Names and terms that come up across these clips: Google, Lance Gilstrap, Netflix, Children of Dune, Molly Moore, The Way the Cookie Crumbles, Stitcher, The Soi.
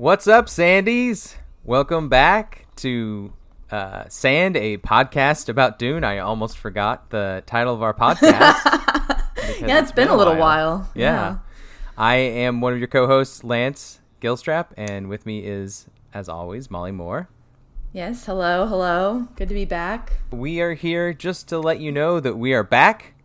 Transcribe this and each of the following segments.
What's up, Sandies? Welcome back to Sand, a podcast about Dune. I almost forgot the title of our podcast. Yeah, it's been a little while. Yeah. I am one of your co-hosts, Lance Gilstrap, and with me is, as always, Molly Moore. Yes, hello. Good to be back. We are here just to let you know that we are back.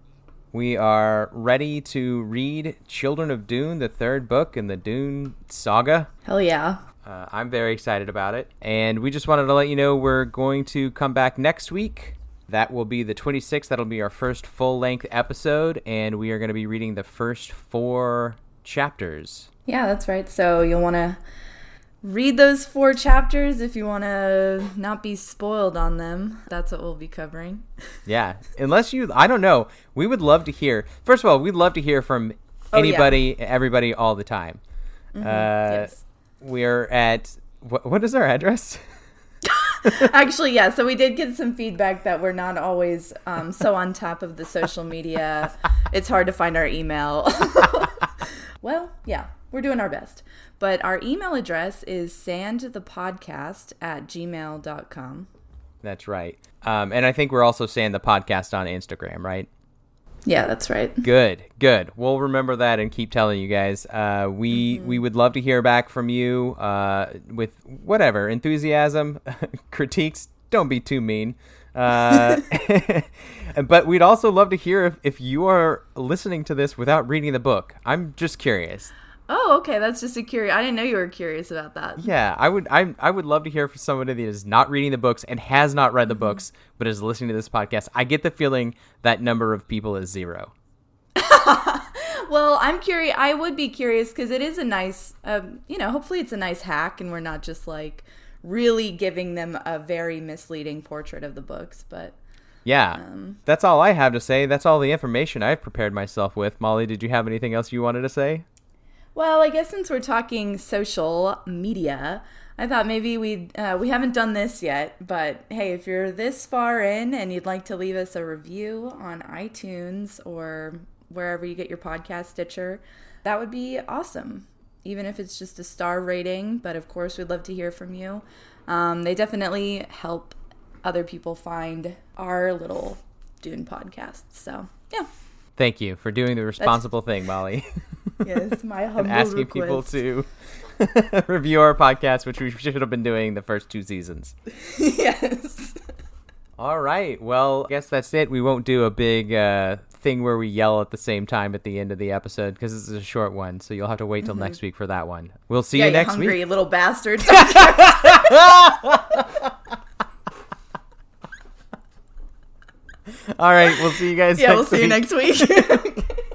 We are ready to read Children of Dune, the third book in the Dune saga. Hell yeah. I'm very excited about it. And we just wanted to let you know we're going to come back next week. That will be the 26th. That'll be our first full-length episode. And we are going to be reading the first 4 chapters. Yeah, that's right. So you'll want to read those 4 chapters if you want to not be spoiled on them. That's what we'll be covering. Yeah. Unless you, I don't know. We would love to hear. First of all, we'd love to hear from anybody, everybody, all the time. Mm-hmm. Yes. We're at, what is our address? Actually, yeah. So we did get some feedback that we're not always so on top of the social media. It's hard to find our email. Well, yeah. We're doing our best. But our email address is sandthepodcast@gmail.com. That's right. And I think we're also Sand the Podcast on Instagram, right? Yeah, that's right. Good. We'll remember that and keep telling you guys. We would love to hear back from you with whatever, enthusiasm, critiques. Don't be too mean. But we'd also love to hear if you are listening to this without reading the book. I'm just curious. Oh, okay. That's just a curious. I didn't know you were curious about that. Yeah, I would love to hear from somebody that is not reading the books and has not read the books, but is listening to this podcast. I get the feeling that number of people is 0. Well, I'm curious. I would be curious because it is a nice, hopefully it's a nice hack, and we're not just like really giving them a very misleading portrait of the books, but. Yeah, that's all I have to say. That's all the information I've prepared myself with. Molly, did you have anything else you wanted to say? Well, I guess since we're talking social media, I thought maybe we haven't done this yet, but hey, if you're this far in and you'd like to leave us a review on iTunes or wherever you get your podcast, Stitcher, that would be awesome, even if it's just a star rating. But of course, we'd love to hear from you. They definitely help other people find our little Dune podcast. So, yeah. Thank you for doing the responsible thing, Molly. Yes, my humble and asking request. People to review our podcast, which we should have been doing the first 2 seasons. Yes. All right. Well, I guess that's it. We won't do a big thing where we yell at the same time at the end of the episode because this is a short one, so you'll have to wait till next week for that one. We'll see you next week. You hungry little bastard. All right. We'll see you guys next week. Yeah, we'll see you next week.